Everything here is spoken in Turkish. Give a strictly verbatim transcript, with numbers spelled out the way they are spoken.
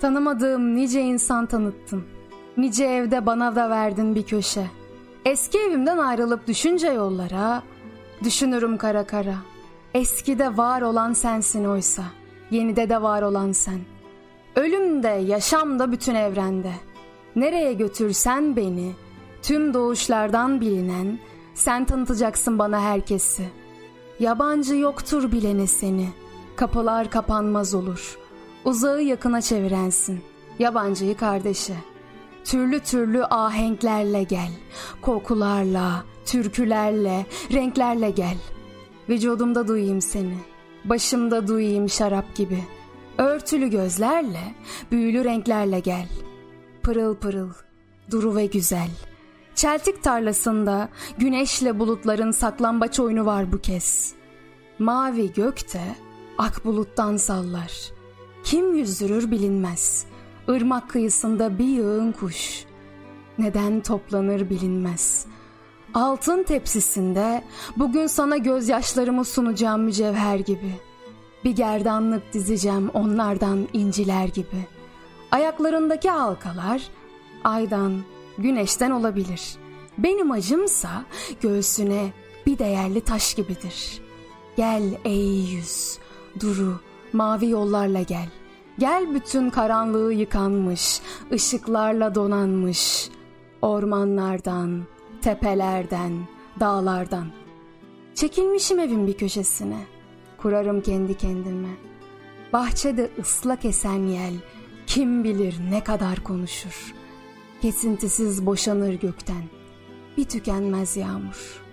Tanımadığım nice insan tanıttın. Nice evde bana da verdin bir köşe. Eski evimden ayrılıp düşünce yollara, düşünürüm kara kara. Eskide var olan sensin oysa, yenide de var olan sen. Ölümde, yaşamda, bütün evrende. Nereye götürsen beni, tüm doğuşlardan bilinen, sen tanıtacaksın bana herkesi. Yabancı yoktur bilene seni, kapılar kapanmaz olur. Uzağı yakına çevirensin, yabancıyı kardeşe. Türlü türlü ahenklerle gel, kokularla, türkülerle, renklerle gel. Vücudumda duyayım seni, başımda duyayım şarap gibi. Örtülü gözlerle, büyülü renklerle gel. Pırıl pırıl, duru ve güzel. Çeltik tarlasında güneşle bulutların saklambaç oyunu var bu kez. Mavi gökte ak buluttan sallar. Kim yüzdürür bilinmez. Irmak kıyısında bir yığın kuş. Neden toplanır bilinmez. Altın tepsisinde bugün sana gözyaşlarımı sunacağım mücevher gibi. Bir gerdanlık dizeceğim onlardan inciler gibi. Ayaklarındaki halkalar aydan, güneşten olabilir. Benim acımsa göğsüne bir değerli taş gibidir. Gel ey yüz, duru, mavi yollarla gel. Gel bütün karanlığı yıkanmış, ışıklarla donanmış. Ormanlardan, tepelerden, dağlardan. Çekilmişim evin bir köşesine. Kurarım kendi kendime. Bahçede ıslak esen yel, kim bilir ne kadar konuşur. Kesintisiz boşanır gökten bir tükenmez yağmur.